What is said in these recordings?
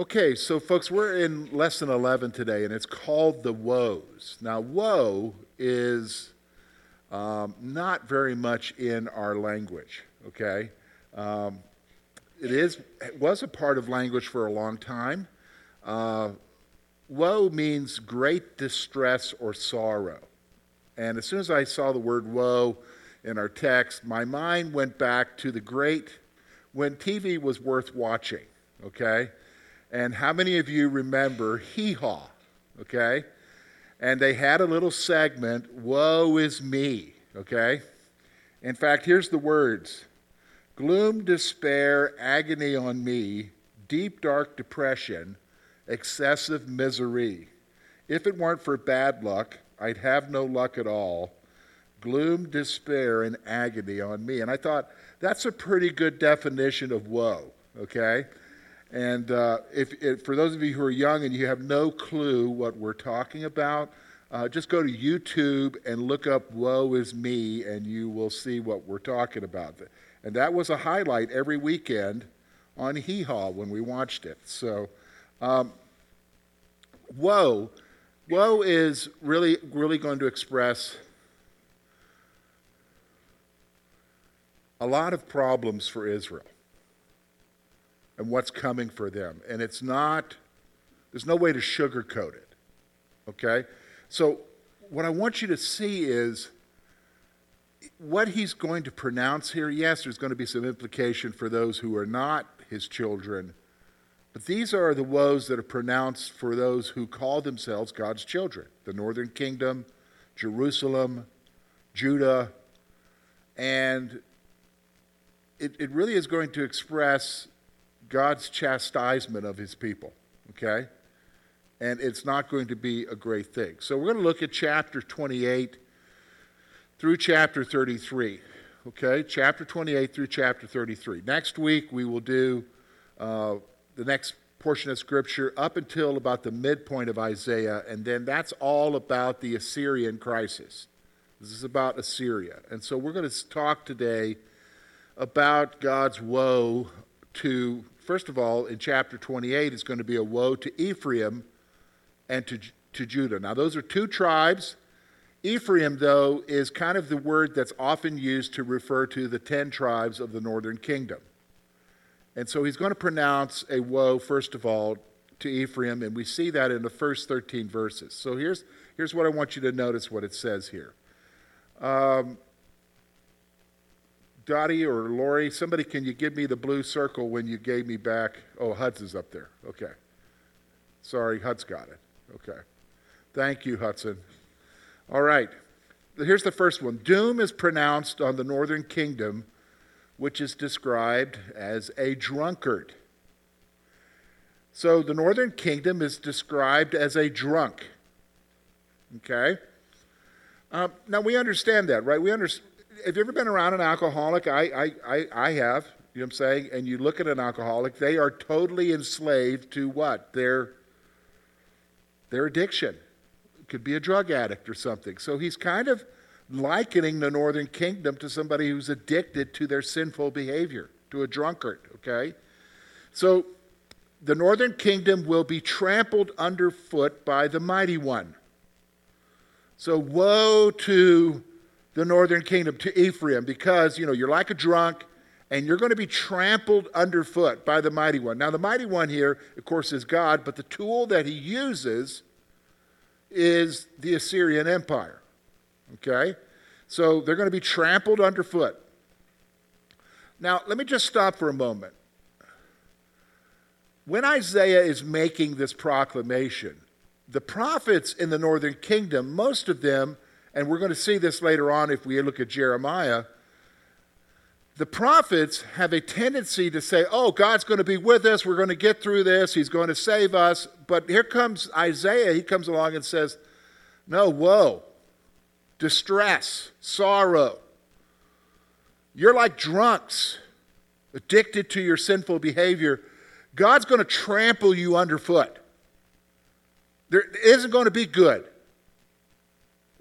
Okay, so folks, we're in lesson 11 today, and it's called the woes. Now, woe is not very much in our language, okay? It was a part of language for a long time. Woe means great distress or sorrow. And as soon as I saw the word woe in our text, my mind went back to the great, when TV was worth watching, okay? And how many of you remember Hee-Haw, okay? And they had a little segment, woe is me, okay? In fact, here's the words. Gloom, despair, agony on me, deep, dark depression, excessive misery. If it weren't for bad luck, I'd have no luck at all. Gloom, despair, and agony on me. And I thought, that's a pretty good definition of woe, okay? And if for those of you who are young and you have no clue what we're talking about, just go to YouTube and look up Woe Is Me, and you will see what we're talking about. And that was a highlight every weekend on Hee-Haw when we watched it. So woe is really going to express a lot of problems for Israel and what's coming for them. And it's not, there's no way to sugarcoat it, okay? So what I want you to see is what he's going to pronounce here. Yes, there's going to be some implication for those who are not his children, but these are the woes that are pronounced for those who call themselves God's children, the northern kingdom, Jerusalem, Judah, and it really is going to express God's chastisement of his people, okay? And it's not going to be a great thing. So we're going to look at chapter 28 through chapter 33, okay? Chapter 28 through chapter 33. Next week we will do the next portion of Scripture up until about the midpoint of Isaiah, and then that's all about the Assyrian crisis. This is about Assyria. And so we're going to talk today about God's woe to, first of all, in chapter 28, it's going to be a woe to Ephraim and to Judah. Now, those are two tribes. Ephraim, though, is kind of the word that's often used to refer to the 10 tribes of the northern kingdom. And so he's going to pronounce a woe, first of all, to Ephraim, and we see that in the first 13 verses. So here's what I want you to notice what it says here. Dottie or Lori, somebody, can you give me the blue circle when you gave me back? Oh, Hutz is up there. Okay. Sorry, Hutz got it. Okay. Thank you, Hudson. All right. Here's the first one. Doom is pronounced on the northern kingdom, which is described as a drunkard. So the northern kingdom is described as a drunk. Okay? Now, we understand that, right? We understand. Have you ever been around an alcoholic? I have, you know what I'm saying? And you look at an alcoholic, they are totally enslaved to what? Their addiction. It could be a drug addict or something. So he's kind of likening the northern kingdom to somebody who's addicted to their sinful behavior, to a drunkard, okay? So the northern kingdom will be trampled underfoot by the mighty one. So woe to the northern kingdom, to Ephraim, because, you know, you're like a drunk and you're going to be trampled underfoot by the mighty one. Now, the mighty one here, of course, is God, but the tool that he uses is the Assyrian Empire, okay? So they're going to be trampled underfoot. Now, let me just stop for a moment. When Isaiah is making this proclamation, the prophets in the northern kingdom, most of them, and we're going to see this later on if we look at Jeremiah, the prophets have a tendency to say, oh, God's going to be with us, we're going to get through this, he's going to save us. But here comes Isaiah, he comes along and says, no, woe, distress, sorrow. You're like drunks, addicted to your sinful behavior. God's going to trample you underfoot. There isn't going to be good.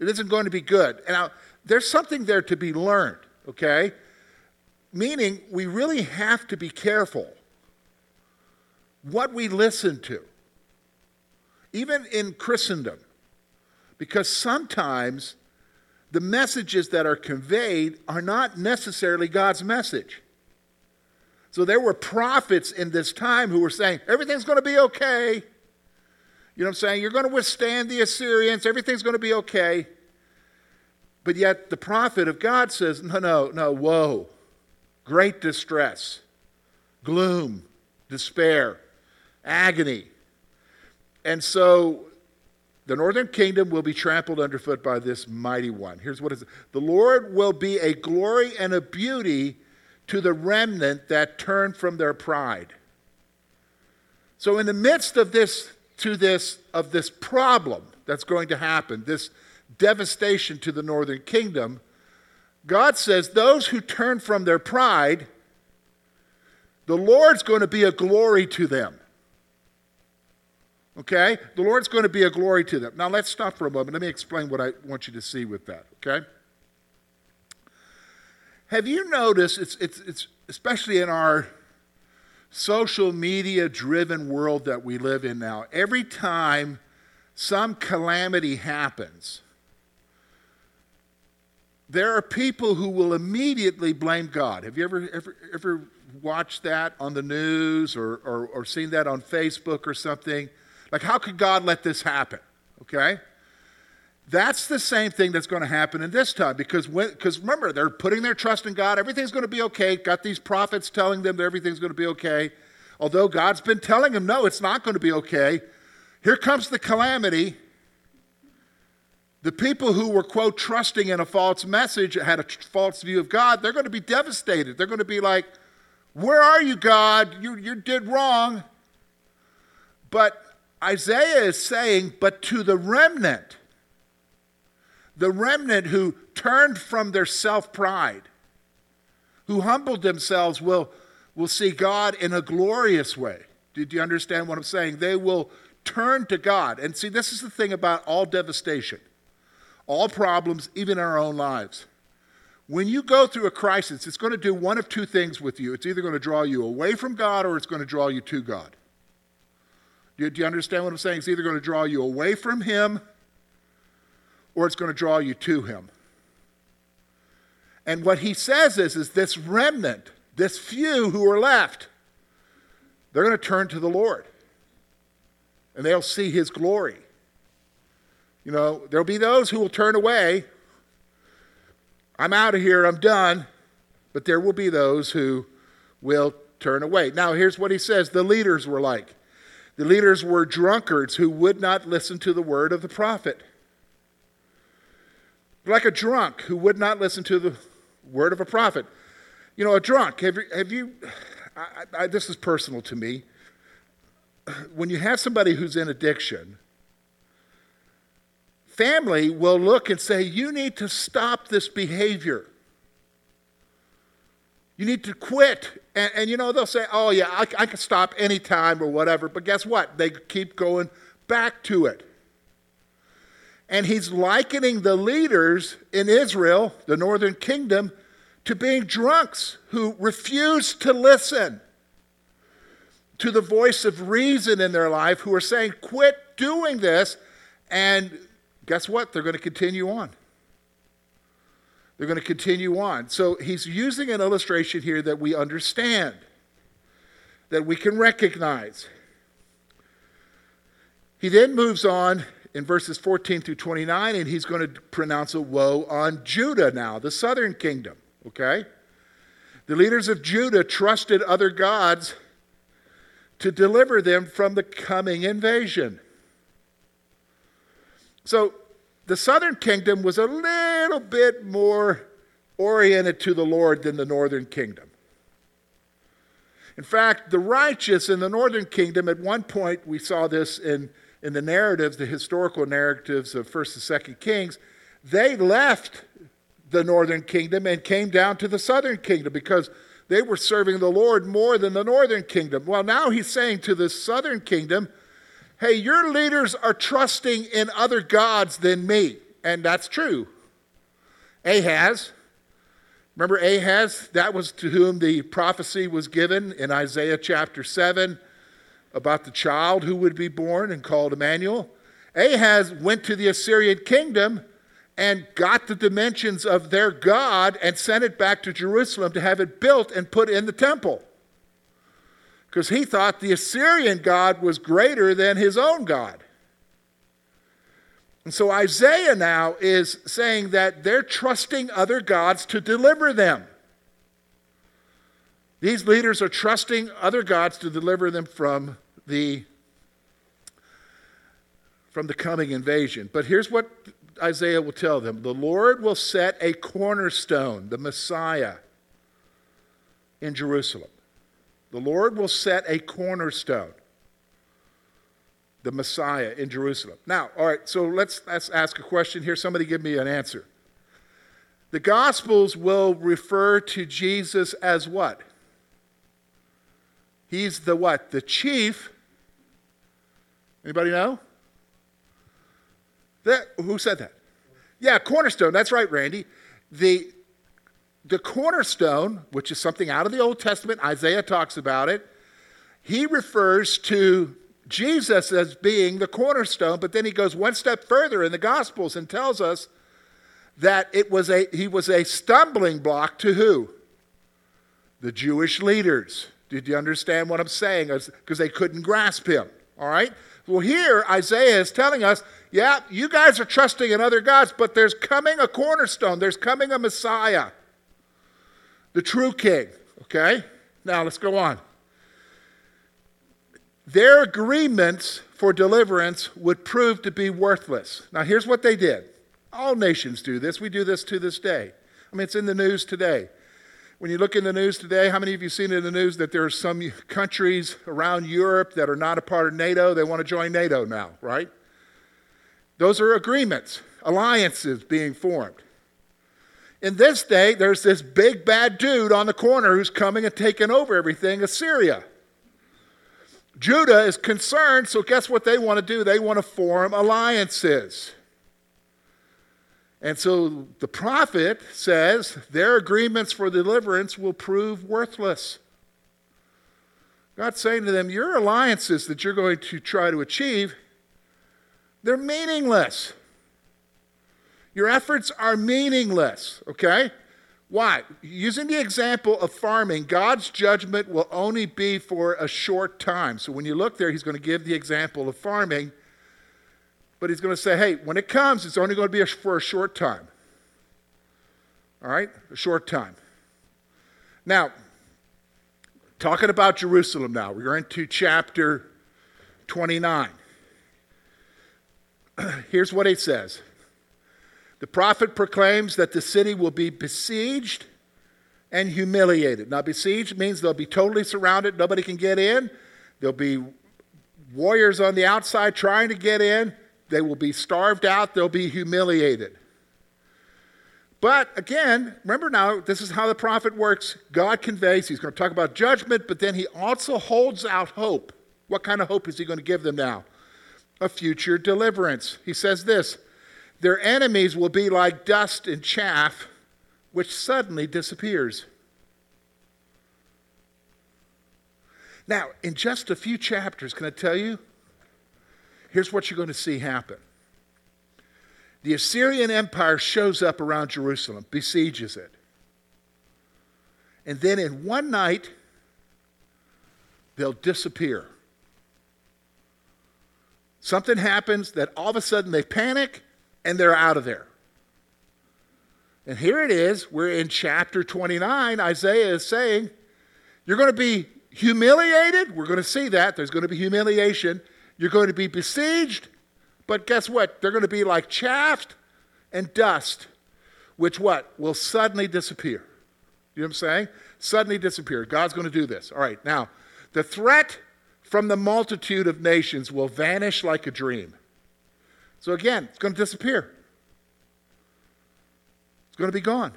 It isn't going to be good. And now, there's something there to be learned, okay? Meaning, we really have to be careful what we listen to, even in Christendom, because sometimes the messages that are conveyed are not necessarily God's message. So there were prophets in this time who were saying, everything's going to be okay. You know what I'm saying? You're going to withstand the Assyrians. Everything's going to be okay. But yet the prophet of God says, no, woe, great distress, gloom, despair, agony. And so the northern kingdom will be trampled underfoot by this mighty one. Here's what it is. The Lord will be a glory and a beauty to the remnant that turn from their pride. So in the midst of this problem that's going to happen, this devastation to the northern kingdom, God says those who turn from their pride, the Lord's going to be a glory to them. Okay? The Lord's going to be a glory to them. Now let's stop for a moment. Let me explain what I want you to see with that. Okay? Have you noticed, it's especially in our social media-driven world that we live in now, every time some calamity happens, there are people who will immediately blame God. Have you ever watched that on the news or seen that on Facebook or something? Like, how could God let this happen? Okay? That's the same thing that's going to happen in this time because remember, they're putting their trust in God. Everything's going to be okay. Got these prophets telling them that everything's going to be okay. Although God's been telling them, no, it's not going to be okay. Here comes the calamity. The people who were, quote, trusting in a false message, had a false view of God, they're going to be devastated. They're going to be like, where are you, God? You did wrong. But Isaiah is saying, but to the remnant who turned from their self-pride, who humbled themselves, will see God in a glorious way. Did you understand what I'm saying? They will turn to God. And see, this is the thing about all devastation, all problems, even in our own lives. When you go through a crisis, it's going to do one of two things with you. It's either going to draw you away from God or it's going to draw you to God. Do you understand what I'm saying? It's either going to draw you away from Him or it's going to draw you to Him. And what he says is this remnant, this few who are left, they're going to turn to the Lord. And they'll see His glory. You know, there'll be those who will turn away. I'm out of here, I'm done. But there will be those who will turn away. Now, here's what he says the leaders were like. The leaders were drunkards who would not listen to the word of the prophet. Like a drunk who would not listen to the word of a prophet. You know, a drunk, have you, this is personal to me. When you have somebody who's in addiction, family will look and say, you need to stop this behavior. You need to quit. And you know, they'll say, oh yeah, I can stop anytime or whatever. But guess what? They keep going back to it. And he's likening the leaders in Israel, the northern kingdom, to being drunks who refuse to listen to the voice of reason in their life, who are saying, quit doing this. And guess what? They're going to continue on. They're going to continue on. So he's using an illustration here that we understand, that we can recognize. He then moves on in verses 14 through 29, and he's going to pronounce a woe on Judah now, the southern kingdom, okay? The leaders of Judah trusted other gods to deliver them from the coming invasion. So the southern kingdom was a little bit more oriented to the Lord than the northern kingdom. In fact, the righteous in the northern kingdom, at one point we saw this in the narratives, the historical narratives of 1st and 2nd Kings, they left the northern kingdom and came down to the southern kingdom because they were serving the Lord more than the northern kingdom. Well, now he's saying to the southern kingdom, hey, your leaders are trusting in other gods than me. And that's true. Ahaz, remember Ahaz? That was to whom the prophecy was given in Isaiah chapter 7. about the child who would be born and called Emmanuel, Ahaz went to the Assyrian kingdom and got the dimensions of their god and sent it back to Jerusalem to have it built and put in the temple. Because he thought the Assyrian god was greater than his own god. And so Isaiah now is saying that they're trusting other gods to deliver them. These leaders are trusting other gods to deliver them from the coming invasion. But here's what Isaiah will tell them. The Lord will set a cornerstone, the Messiah, in Jerusalem. The Lord will set a cornerstone, the Messiah, in Jerusalem. Now, all right, so let's ask a question here. Somebody give me an answer. The Gospels will refer to Jesus as what? He's the what? The chief. Anybody know? Who said that? Yeah, cornerstone. That's right, Randy. The cornerstone, which is something out of the Old Testament, Isaiah talks about it. He refers to Jesus as being the cornerstone, but then he goes one step further in the Gospels and tells us that he was a stumbling block to who? The Jewish leaders. Did you understand what I'm saying? Because they couldn't grasp him. All right? Well, here Isaiah is telling us, yeah, you guys are trusting in other gods, but there's coming a cornerstone. There's coming a Messiah, the true king. Okay? Now let's go on. Their agreements for deliverance would prove to be worthless. Now here's what they did. All nations do this. We do this to this day. I mean, it's in the news today. When you look in the news today, how many of you seen in the news that there are some countries around Europe that are not a part of NATO? They want to join NATO now, right? Those are agreements, alliances being formed. In this day, there's this big bad dude on the corner who's coming and taking over everything, Assyria. Judah is concerned, so guess what they want to do? They want to form alliances. And so the prophet says their agreements for deliverance will prove worthless. God's saying to them, your alliances that you're going to try to achieve, they're meaningless. Your efforts are meaningless, okay? Why? Using the example of farming, God's judgment will only be for a short time. So when you look there, he's going to give the example of farming. But he's going to say, hey, when it comes, it's only going to be for a short time. All right? A short time. Now, talking about Jerusalem now. We're into chapter 29. Here's what it says. The prophet proclaims that the city will be besieged and humiliated. Now, besieged means they'll be totally surrounded. Nobody can get in. There'll be warriors on the outside trying to get in. They will be starved out. They'll be humiliated. But again, remember now, this is how the prophet works. God conveys. He's going to talk about judgment, but then he also holds out hope. What kind of hope is he going to give them now? A future deliverance. He says this, their enemies will be like dust and chaff, which suddenly disappears. Now, in just a few chapters, can I tell you? Here's what you're going to see happen. The Assyrian Empire shows up around Jerusalem, besieges it. And then in one night, they'll disappear. Something happens that all of a sudden they panic and they're out of there. And here it is. We're in chapter 29. Isaiah is saying, you're going to be humiliated. We're going to see that. There's going to be humiliation. You're going to be besieged, but guess what? They're going to be like chaff and dust, which what? Will suddenly disappear. You know what I'm saying? Suddenly disappear. God's going to do this. All right, now, the threat from the multitude of nations will vanish like a dream. So again, it's going to disappear. It's going to be gone.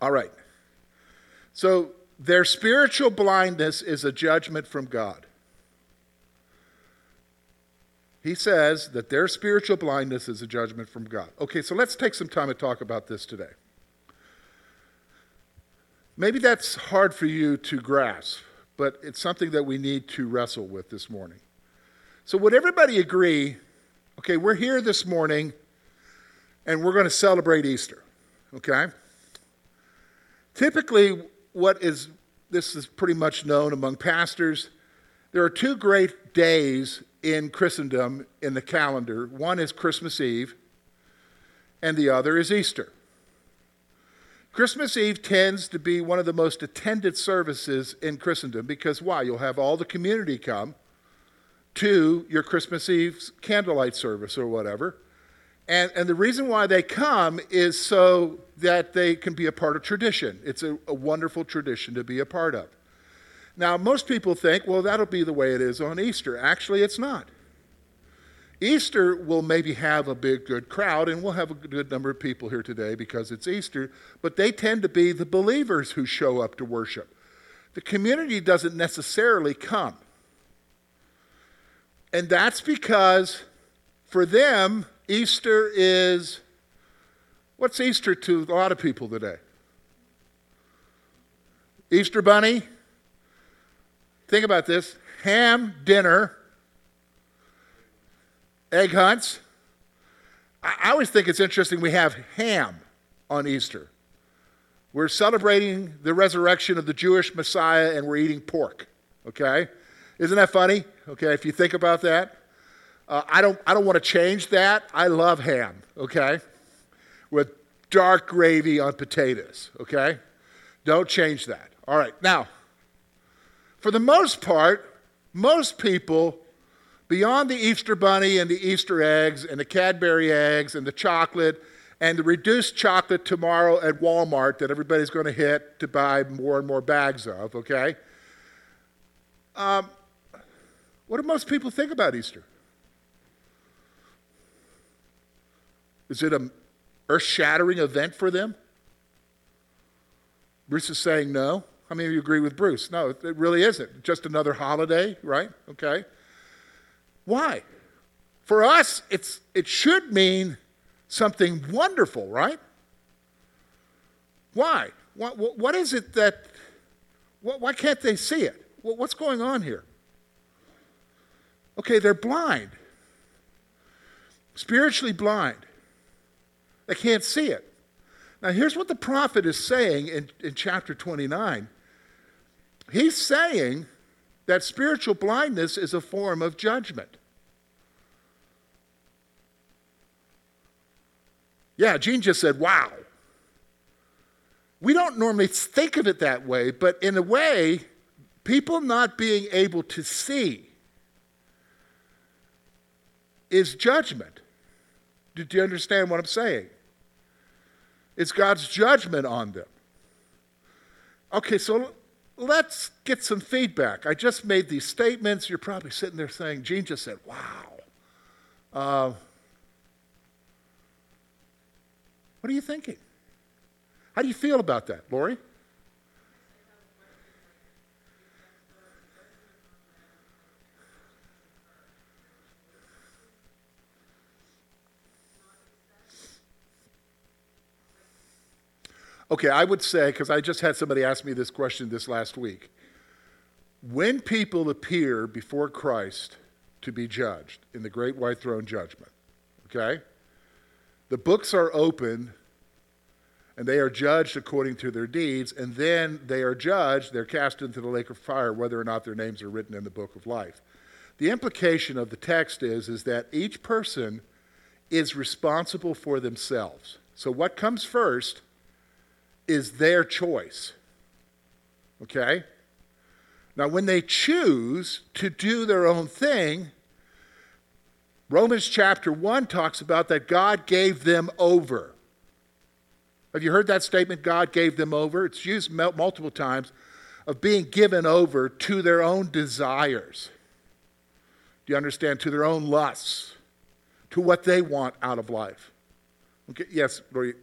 All right. So, their spiritual blindness is a judgment from God. He says that their spiritual blindness is a judgment from God. Okay, so let's take some time to talk about this today. Maybe that's hard for you to grasp, but it's something that we need to wrestle with this morning. So would everybody agree, okay, we're here this morning and we're going to celebrate Easter, okay? Typically, this is pretty much known among pastors, there are two great days in Christendom in the calendar. One is Christmas Eve and the other is Easter. Christmas Eve tends to be one of the most attended services in Christendom because why? You'll have all the community come to your Christmas Eve candlelight service or whatever. And the reason why they come is so that they can be a part of tradition. It's a wonderful tradition to be a part of. Now, most people think, well, that'll be the way it is on Easter. Actually, it's not. Easter will maybe have a big, good crowd, and we'll have a good number of people here today because it's Easter, but they tend to be the believers who show up to worship. The community doesn't necessarily come. And that's because for them, Easter is, what's Easter to a lot of people today? Easter bunny? Think about this. Ham, dinner, egg hunts. I always think it's interesting we have ham on Easter. We're celebrating the resurrection of the Jewish Messiah and we're eating pork, okay? Isn't that funny? Okay, if you think about that. I don't want to change that. I love ham, okay? With dark gravy on potatoes, okay? Don't change that. All right, now, for the most part, most people, beyond the Easter bunny and the Easter eggs and the Cadbury eggs and the chocolate and the reduced chocolate tomorrow at Walmart that everybody's going to hit to buy more and more bags of, okay? What do most people think about Easter? Is it an earth-shattering event for them? Bruce is saying no. How many of you agree with Bruce? No, it really isn't. Just another holiday, right? Okay. Why? For us, it should mean something wonderful, right? Why? What is it that, why can't they see it? What's going on here? Okay, they're blind. Spiritually blind. They can't see it. Now, here's what the prophet is saying in chapter 29. He's saying that spiritual blindness is a form of judgment. Yeah, Gene just said, wow. We don't normally think of it that way, but in a way, people not being able to see is judgment. Do you understand what I'm saying? It's God's judgment on them. Okay, so let's get some feedback. I just made these statements. You're probably sitting there saying, Gene just said, wow. What are you thinking? How do you feel about that, Lori? Okay, I would say, because I just had somebody ask me this question this last week, when people appear before Christ to be judged in the great white throne judgment, okay, the books are open and they are judged according to their deeds, and then they are judged, they're cast into the lake of fire, whether or not their names are written in the book of life. The implication of the text is that each person is responsible for themselves. So what comes first is their choice, okay? Now, when they choose to do their own thing, Romans chapter 1 talks about that God gave them over. Have you heard that statement, God gave them over? It's used multiple times of being given over to their own desires. Do you understand? To their own lusts, to what they want out of life. Okay, yes, Lori.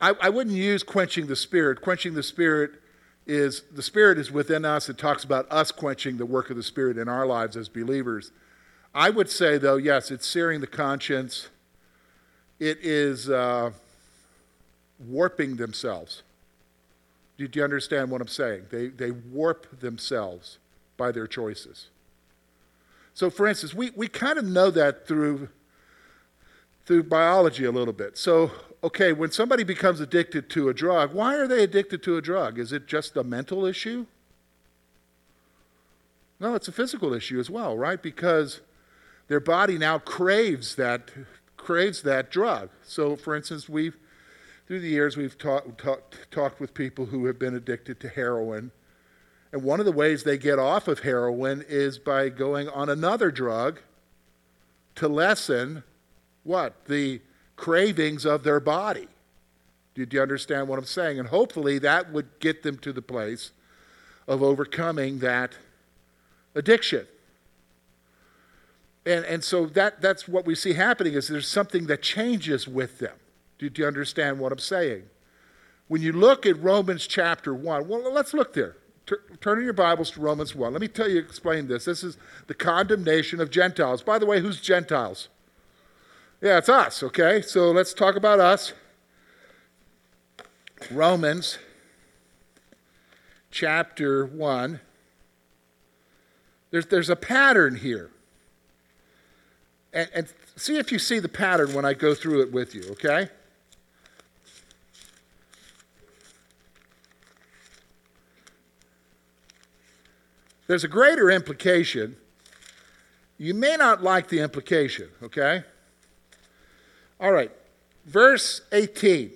I wouldn't use quenching the spirit. Quenching the spirit is the Spirit is within us. It talks about us quenching the work of the Spirit in our lives as believers. I would say, though, yes, it's searing the conscience. It is warping themselves. Do you understand what I'm saying? They warp themselves by their choices. So, for instance, we kind of know that through biology a little bit. So, okay, when somebody becomes addicted to a drug, why are they addicted to a drug? Is it just a mental issue? No, it's a physical issue as well, right? Because their body now craves that drug. So, for instance, through the years we've talked with people who have been addicted to heroin, and one of the ways they get off of heroin is by going on another drug to lessen what? The cravings of their body. Do you understand what I'm saying? And hopefully that would get them to the place of overcoming that addiction. And so that's what we see happening, is there's something that changes with them. Do you understand what I'm saying? When you look at Romans chapter 1, well, let's look there. Turn in your Bibles to Romans 1. Let me explain this. This is the condemnation of Gentiles. By the way, who's Gentiles? Yeah, it's us, okay? So let's talk about us. Romans chapter 1. There's a pattern here. And see if you see the pattern when I go through it with you, okay? There's a greater implication. You may not like the implication, okay? All right, verse 18.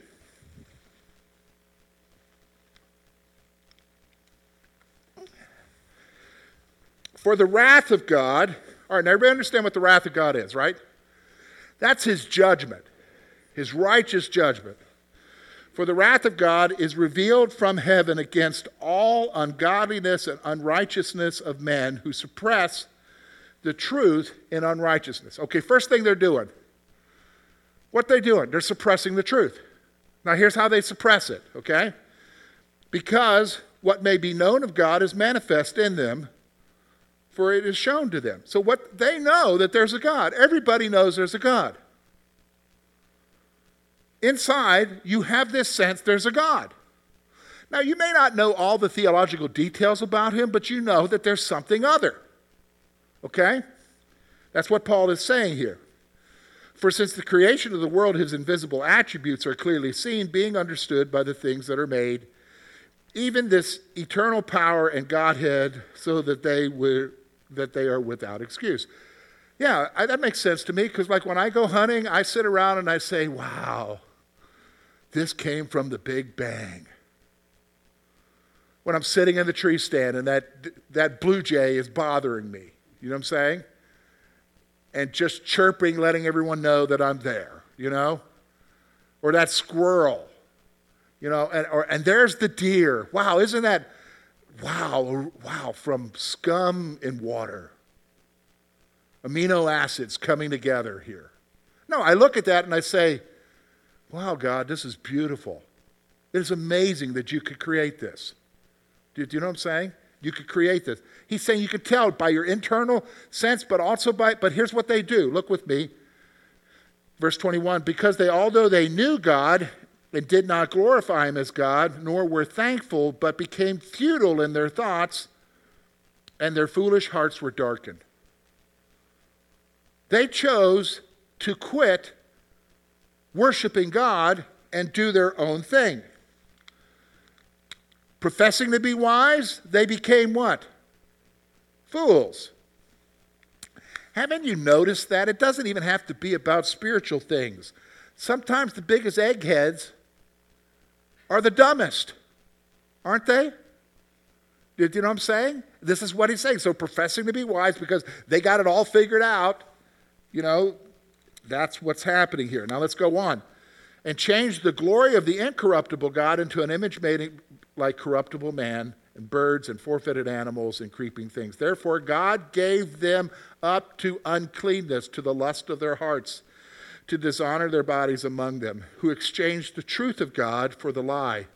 For the wrath of God... All right, now everybody understand what the wrath of God is, right? That's his judgment, his righteous judgment. For the wrath of God is revealed from heaven against all ungodliness and unrighteousness of men who suppress the truth in unrighteousness. Okay, first thing they're doing. What they're doing? They're suppressing the truth. Now here's how they suppress it, okay? Because what may be known of God is manifest in them, for it is shown to them. So what they know that there's a God. Everybody knows there's a God. Inside, you have this sense there's a God. Now, you may not know all the theological details about him, but you know that there's something other. Okay? That's what Paul is saying here. For since the creation of the world, his invisible attributes are clearly seen, being understood by the things that are made, even this eternal power and Godhead, so that they are without excuse. Yeah, that makes sense to me, because like when I go hunting, I sit around and I say, wow, this came from the Big Bang. When I'm sitting in the tree stand and that blue jay is bothering me, you know what I'm saying? And just chirping, letting everyone know that I'm there, you know? Or that squirrel, you know, and there's the deer. Wow, isn't that, wow, from scum and water. Amino acids coming together here. No, I look at that and I say, wow, God, this is beautiful. It is amazing that you could create this. Do you know what I'm saying? You could create this. He's saying you could tell by your internal sense, but also but here's what they do. Look with me. Verse 21, because they, although they knew God and did not glorify him as God, nor were thankful, but became futile in their thoughts, and their foolish hearts were darkened. They chose to quit worshiping God and do their own thing. Professing to be wise, they became what? Fools. Haven't you noticed that? It doesn't even have to be about spiritual things. Sometimes the biggest eggheads are the dumbest, aren't they? Do you know what I'm saying? This is what he's saying. So professing to be wise because they got it all figured out, you know, that's what's happening here. Now let's go on. And change the glory of the incorruptible God into an image made like corruptible man and birds and four-footed animals and creeping things. Therefore, God gave them up to uncleanness, to the lust of their hearts, to dishonor their bodies among them, who exchanged the truth of God for the lie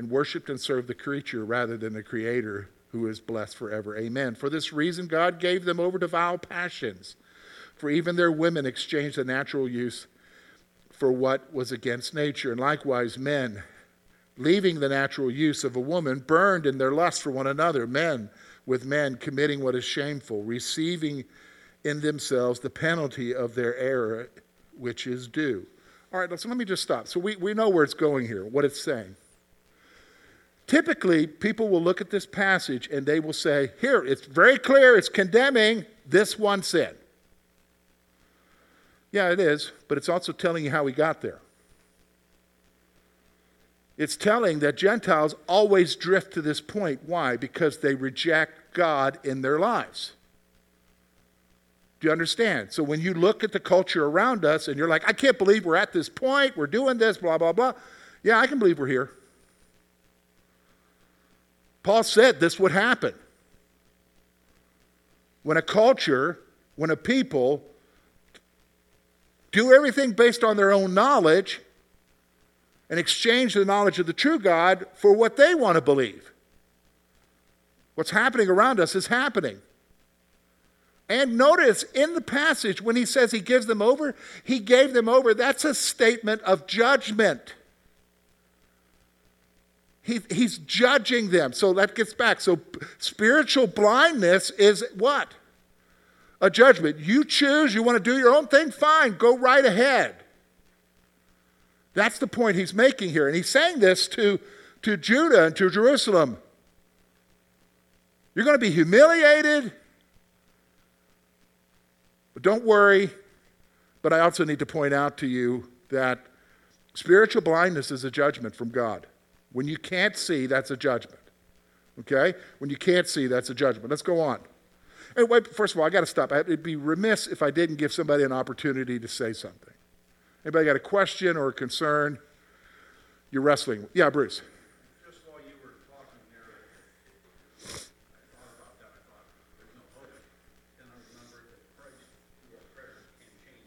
and worshiped and served the creature rather than the Creator, who is blessed forever. Amen. For this reason, God gave them over to vile passions. For even their women exchanged the natural use for what was against nature. And likewise, men, leaving the natural use of a woman, burned in their lust for one another, men with men, committing what is shameful, receiving in themselves the penalty of their error, which is due. All right, so let me just stop. So we know where it's going here, what it's saying. Typically, people will look at this passage and they will say, here, it's very clear, it's condemning this one sin. Yeah, it is, but it's also telling you how we got there. It's telling that Gentiles always drift to this point. Why? Because they reject God in their lives. Do you understand? So when you look at the culture around us and you're like, I can't believe we're at this point, we're doing this, blah, blah, blah. Yeah, I can believe we're here. Paul said this would happen. When a culture, when a people do everything based on their own knowledge and exchange the knowledge of the true God for what they want to believe. What's happening around us is happening. And notice in the passage when he says he gives them over, he gave them over. That's a statement of judgment. He's judging them. So that gets back. So spiritual blindness is what? A judgment. You choose, you want to do your own thing, fine, go right ahead. That's the point he's making here. And he's saying this to Judah and to Jerusalem. You're going to be humiliated, but don't worry. But I also need to point out to you that spiritual blindness is a judgment from God. When you can't see, that's a judgment. Okay? When you can't see, that's a judgment. Let's go on. Anyway, first of all, I got to stop. It'd be remiss if I didn't give somebody an opportunity to say something. Anybody got a question or a concern? You're wrestling. Yeah, Bruce. Just while you were talking there, I thought about that. I thought there's no hope. And I remembered that Christ, through our prayers, can change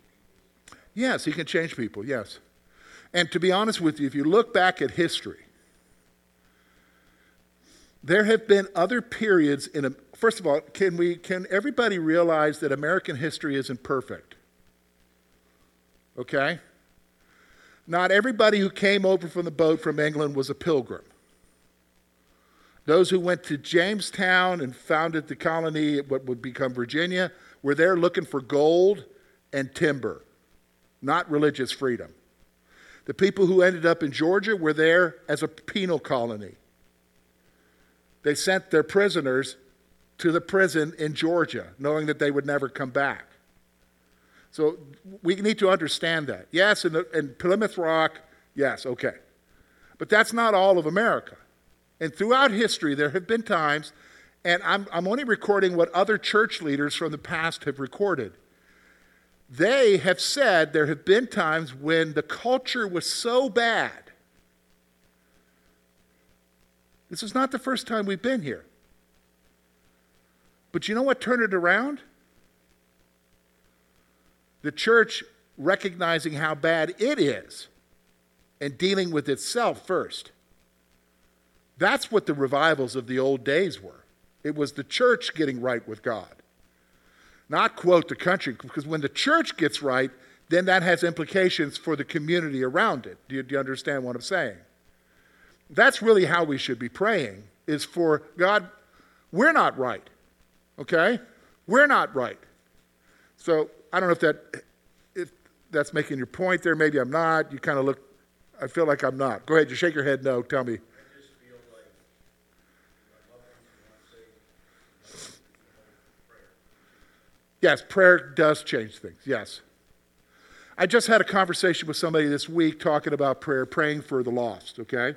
people. Yes, he can change people, yes. And to be honest with you, if you look back at history, there have been other periods in. First of all, can everybody realize that American history isn't perfect? Okay? Not everybody who came over from the boat from England was a pilgrim. Those who went to Jamestown and founded the colony, what would become Virginia, were there looking for gold and timber, not religious freedom. The people who ended up in Georgia were there as a penal colony. They sent their prisoners to the prison in Georgia, knowing that they would never come back. So we need to understand that. Yes, in Plymouth Rock, yes, okay. But that's not all of America. And throughout history, there have been times, and I'm only recording what other church leaders from the past have recorded. They have said there have been times when the culture was so bad. This is not the first time we've been here. But you know what turned it around? The church recognizing how bad it is and dealing with itself first. That's what the revivals of the old days were. It was the church getting right with God. Not, quote, the country, because when the church gets right, then that has implications for the community around it. Do you understand what I'm saying? That's really how we should be praying, is for God, we're not right, okay? We're not right. So I don't know if that's making your point there. Maybe I'm not. You kind of look, I feel like I'm not. Go ahead, just shake your head no, tell me. I just feel like my loved ones are not saved. Yes, prayer does change things, yes. I just had a conversation with somebody this week talking about prayer, praying for the lost, okay?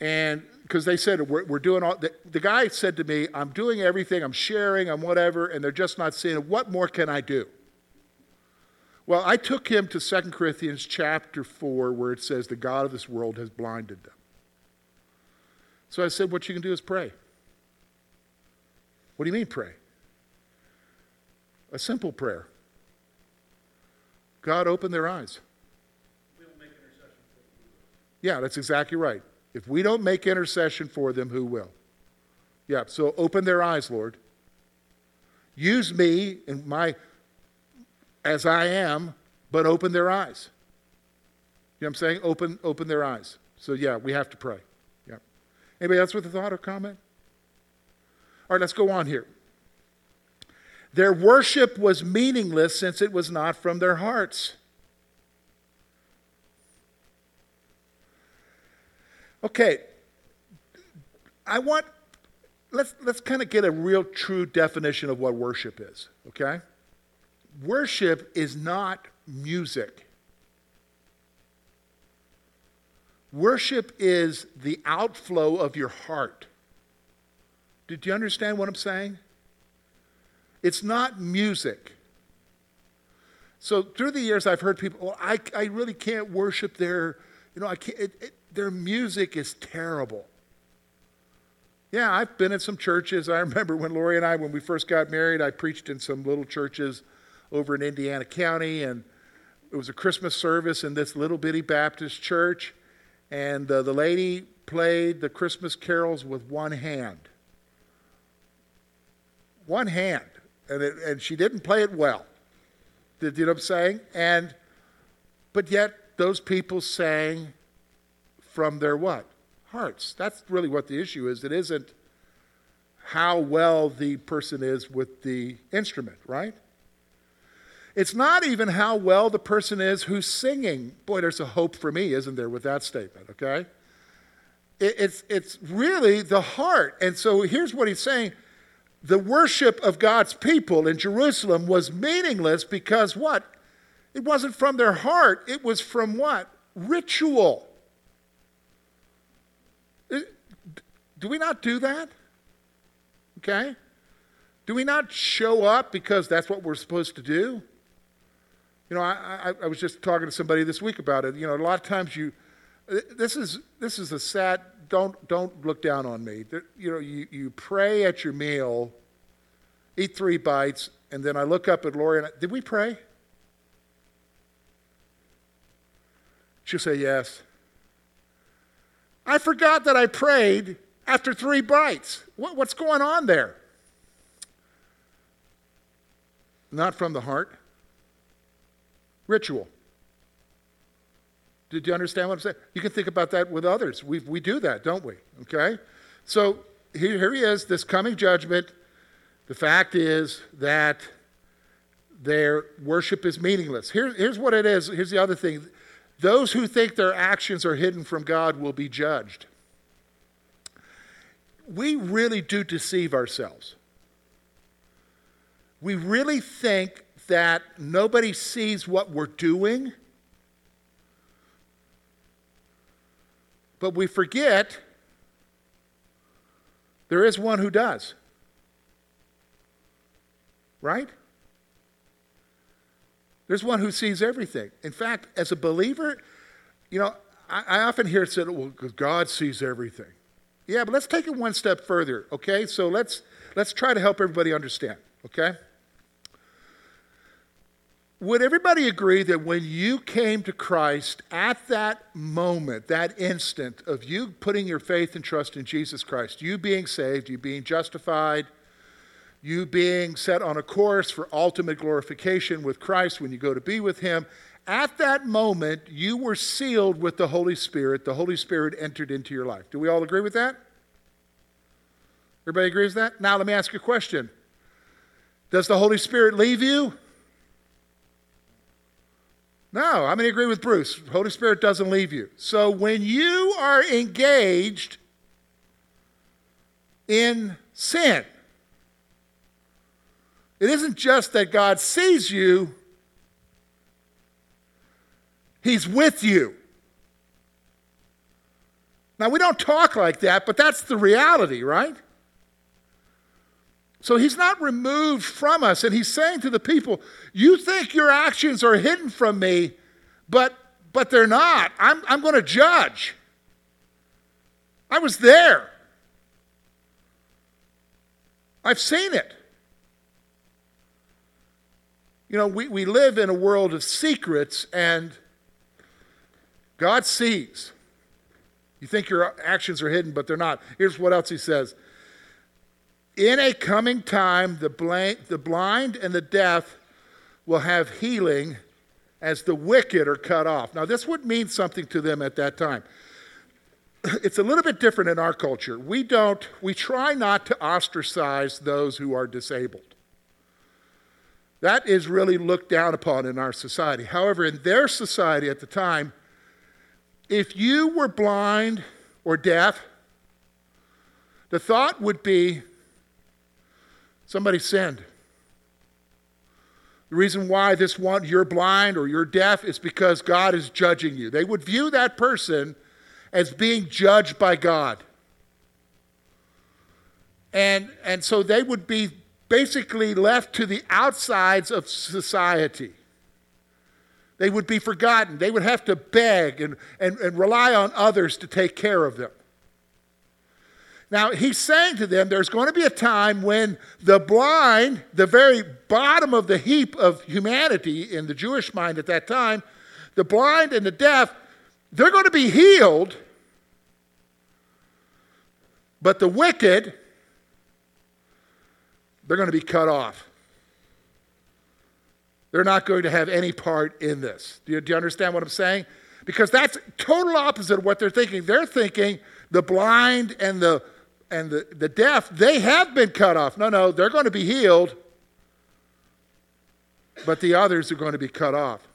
And because they said, we're doing all, the guy said to me, I'm doing everything, I'm sharing, I'm whatever, and they're just not seeing it. What more can I do? Well, I took him to 2 Corinthians chapter 4, where it says the God of this world has blinded them. So I said, what you can do is pray. What do you mean pray? A simple prayer. God, open their eyes. We will make intercession for you. Yeah, that's exactly right. If we don't make intercession for them, who will? Yeah, so open their eyes, Lord. Use me and my as I am, but open their eyes. You know what I'm saying? Open their eyes. So yeah, we have to pray. Yeah. Anybody else with a thought or comment? All right, let's go on here. Their worship was meaningless since it was not from their hearts. Okay, let's kind of get a real true definition of what worship is, okay? Worship is not music. Worship is the outflow of your heart. Did you understand what I'm saying? It's not music. So through the years, I've heard people, oh, I really can't worship their, I can't. Their music is terrible. Yeah, I've been in some churches. I remember when Lori and I, when we first got married, I preached in some little churches over in Indiana County, and it was a Christmas service in this little bitty Baptist church, and the lady played the Christmas carols with one hand. One hand. And she didn't play it well. Did you know what I'm saying? But yet those people sang from their what? Hearts. That's really what the issue is. It isn't how well the person is with the instrument, right? It's not even how well the person is who's singing. Boy, there's a hope for me, isn't there, with that statement, okay? It's really the heart. And so here's what he's saying. The worship of God's people in Jerusalem was meaningless because what? It wasn't from their heart. It was from what? Ritual. Do we not do that? Okay? Do we not show up because that's what we're supposed to do? I was just talking to somebody this week about it. A lot of times this is a sad, don't look down on me. You pray at your meal, eat 3 bites, and then I look up at Lori and did we pray? She'll say yes. I forgot that I prayed after 3 bites. What's going on there? Not from the heart. Ritual. Did you understand what I'm saying? You can think about that with others. We do that, don't we? Okay? So here he is, this coming judgment. The fact is that their worship is meaningless. Here's what it is. Here's the other thing. Those who think their actions are hidden from God will be judged. We really do deceive ourselves. We really think that nobody sees what we're doing, but we forget there is one who does. Right? There's one who sees everything. In fact, as a believer, I often hear it said, well, God sees everything. Yeah, but let's take it one step further, okay? So let's try to help everybody understand, okay? Would everybody agree that when you came to Christ, at that moment, that instant of you putting your faith and trust in Jesus Christ, you being saved, you being justified, you being set on a course for ultimate glorification with Christ when you go to be with him, at that moment, you were sealed with the Holy Spirit. The Holy Spirit entered into your life. Do we all agree with that? Everybody agrees with that? Now let me ask you a question. Does the Holy Spirit leave you? No. How many agree with Bruce? The Holy Spirit doesn't leave you. So when you are engaged in sin, it isn't just that God sees you, he's with you. Now, we don't talk like that, but that's the reality, right? So he's not removed from us, and he's saying to the people, you think your actions are hidden from me, but they're not. I'm going to judge. I was there. I've seen it. We live in a world of secrets, and God sees. You think your actions are hidden, but they're not. Here's what else he says. In a coming time, the blind and the deaf will have healing as the wicked are cut off. Now, this would mean something to them at that time. It's a little bit different in our culture. We try not to ostracize those who are disabled. That is really looked down upon in our society. However, in their society at the time, if you were blind or deaf, the thought would be, somebody sinned. The reason why this one, you're blind or you're deaf, is because God is judging you. They would view that person as being judged by God. And so they would be basically left to the outsides of society. They would be forgotten. They would have to beg and rely on others to take care of them. Now, he's saying to them, there's going to be a time when the blind, the very bottom of the heap of humanity in the Jewish mind at that time, the blind and the deaf, they're going to be healed, but the wicked, they're going to be cut off. They're not going to have any part in this. Do you understand what I'm saying? Because that's total opposite of what they're thinking. They're thinking the blind and the deaf, they have been cut off. No, they're going to be healed, but the others are going to be cut off.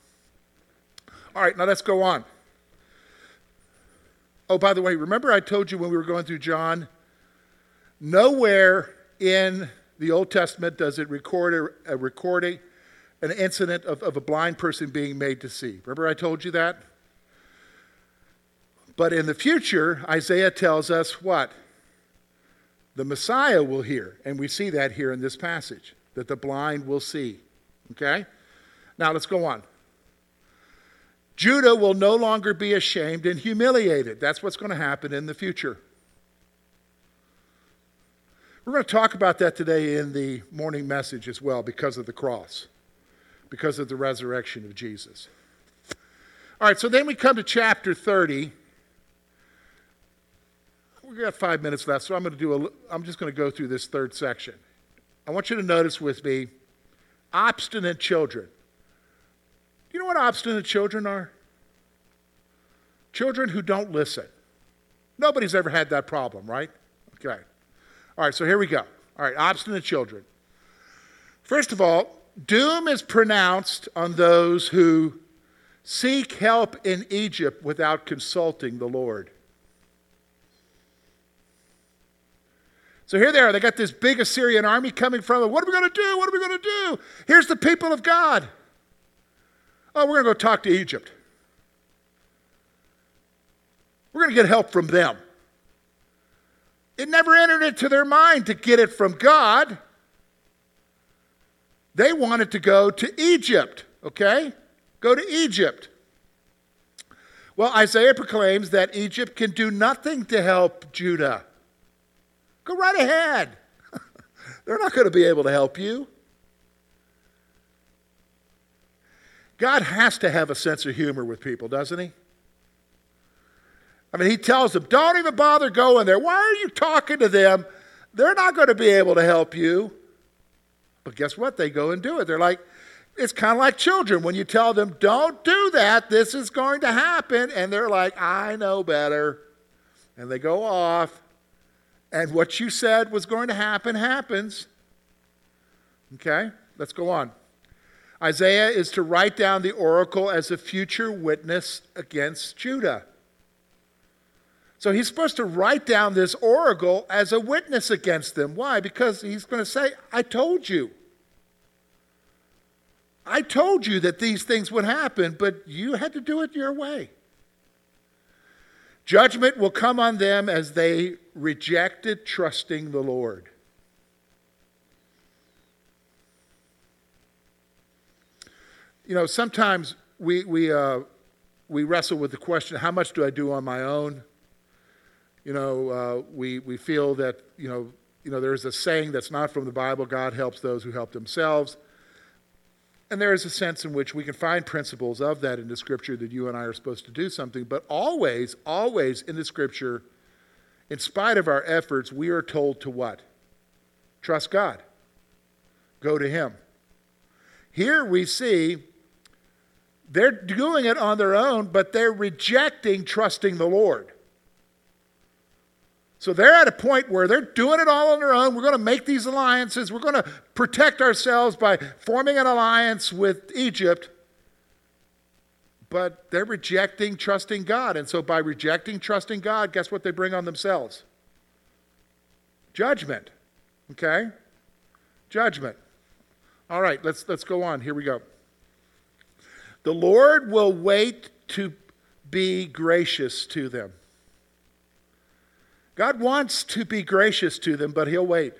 All right, now let's go on. Oh, by the way, remember I told you when we were going through John, nowhere in the Old Testament does it record an incident of a blind person being made to see. Remember I told you that? But in the future, Isaiah tells us what? The Messiah will hear. And we see that here in this passage, that the blind will see. Okay? Now let's go on. Judah will no longer be ashamed and humiliated. That's what's going to happen in the future. We're going to talk about that today in the morning message as well, because of the cross, because of the resurrection of Jesus. All right, so then we come to chapter 30. We've got 5 minutes left, so I'm just going to go through this third section. I want you to notice with me, obstinate children. You know what obstinate children are? Children who don't listen. Nobody's ever had that problem, right? Okay. All right, so here we go. All right, obstinate children. First of all, doom is pronounced on those who seek help in Egypt without consulting the Lord. So here they are. They got this big Assyrian army coming from them. What are we going to do? What are we going to do? Here's the people of God. Oh, we're going to go talk to Egypt. We're going to get help from them. It never entered into their mind to get it from God. They wanted to go to Egypt, okay? Go to Egypt. Well, Isaiah proclaims that Egypt can do nothing to help Judah. Go right ahead. They're not going to be able to help you. God has to have a sense of humor with people, doesn't he? I mean, he tells them, don't even bother going there. Why are you talking to them? They're not going to be able to help you. But guess what? They go and do it. They're like, it's kind of like children. When you tell them, don't do that, this is going to happen. And they're like, I know better. And they go off. And what you said was going to happen, happens. Okay, let's go on. Isaiah is to write down the oracle as a future witness against Judah. So he's supposed to write down this oracle as a witness against them. Why? Because he's going to say, I told you. I told you that these things would happen, but you had to do it your way. Judgment will come on them as they rejected trusting the Lord. You know, sometimes we wrestle with the question, how much do I do on my own? You know, we feel that, you know, there's a saying that's not from the Bible, God helps those who help themselves. And there is a sense in which we can find principles of that in the Scripture that you and I are supposed to do something. But always, always in the Scripture, in spite of our efforts, we are told to what? Trust God. Go to Him. Here we see they're doing it on their own, but they're rejecting trusting the Lord. So they're at a point where they're doing it all on their own. We're going to make these alliances. We're going to protect ourselves by forming an alliance with Egypt. But they're rejecting trusting God. And so by rejecting trusting God, guess what they bring on themselves? Judgment. Okay? Judgment. All right, let's go on. Here we go. The Lord will wait to be gracious to them. God wants to be gracious to them, but He'll wait.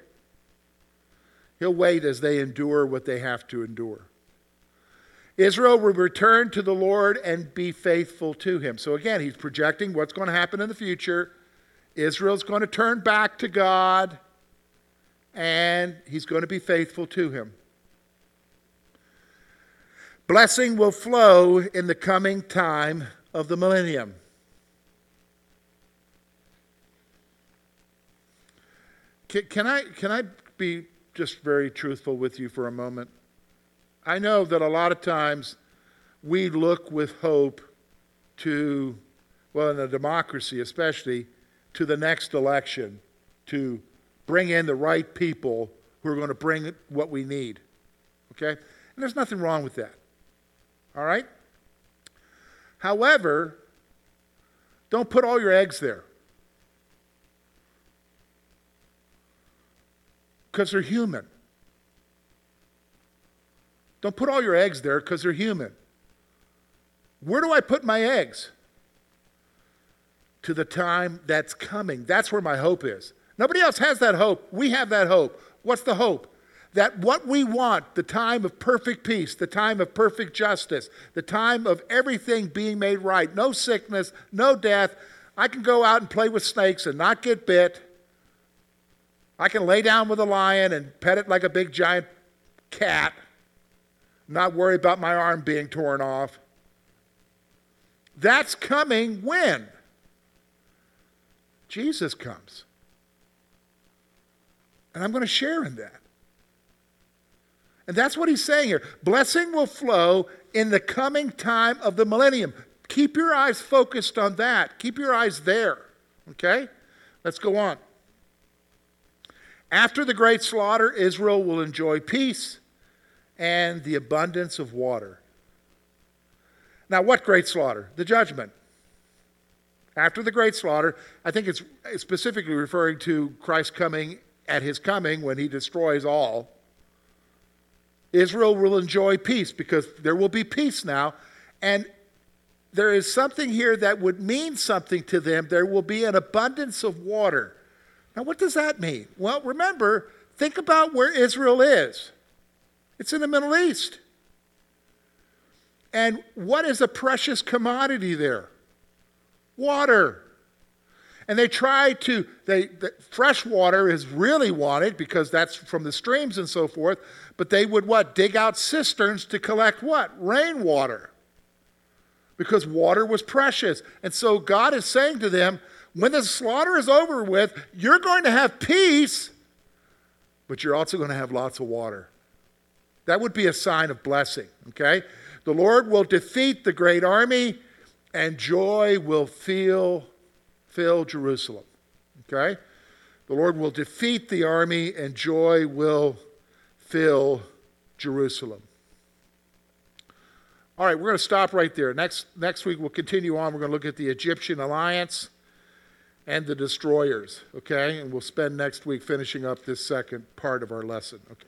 He'll wait as they endure what they have to endure. Israel will return to the Lord and be faithful to Him. So again, He's projecting what's going to happen in the future. Israel's going to turn back to God, and He's going to be faithful to Him. Blessing will flow in the coming time of the millennium. Can I be just very truthful with you for a moment? I know that a lot of times we look with hope to, well, in a democracy especially, to the next election to bring in the right people who are going to bring what we need. Okay? And there's nothing wrong with that. All right? However, don't put all your eggs there. Because they're human. Don't put all your eggs there because they're human. Where do I put my eggs? To the time that's coming. That's where my hope is. Nobody else has that hope. We have that hope. What's the hope? That what we want, the time of perfect peace, the time of perfect justice, the time of everything being made right, no sickness, no death. I can go out and play with snakes and not get bit. I can lay down with a lion and pet it like a big giant cat, not worry about my arm being torn off. That's coming when Jesus comes. And I'm going to share in that. And that's what He's saying here. Blessing will flow in the coming time of the millennium. Keep your eyes focused on that. Keep your eyes there. Okay? Let's go on. After the great slaughter, Israel will enjoy peace and the abundance of water. Now, what great slaughter? The judgment. After the great slaughter, I think it's specifically referring to Christ coming at His coming when He destroys all. Israel will enjoy peace because there will be peace now. And there is something here that would mean something to them. There will be an abundance of water. Now, what does that mean? Well, remember, think about where Israel is. It's in the Middle East. And what is a precious commodity there? Water. And they try to, fresh water is really wanted because that's from the streams and so forth, but they would what? Dig out cisterns to collect what? Rainwater. Because water was precious. And so God is saying to them, when the slaughter is over with, you're going to have peace, but you're also going to have lots of water. That would be a sign of blessing, okay? The Lord will defeat the great army, and joy will fill Jerusalem, okay? The Lord will defeat the army, and joy will fill Jerusalem. All right, we're going to stop right there. Next week we'll continue on. We're going to look at the Egyptian alliance and the destroyers, okay? And we'll spend next week finishing up this second part of our lesson, okay?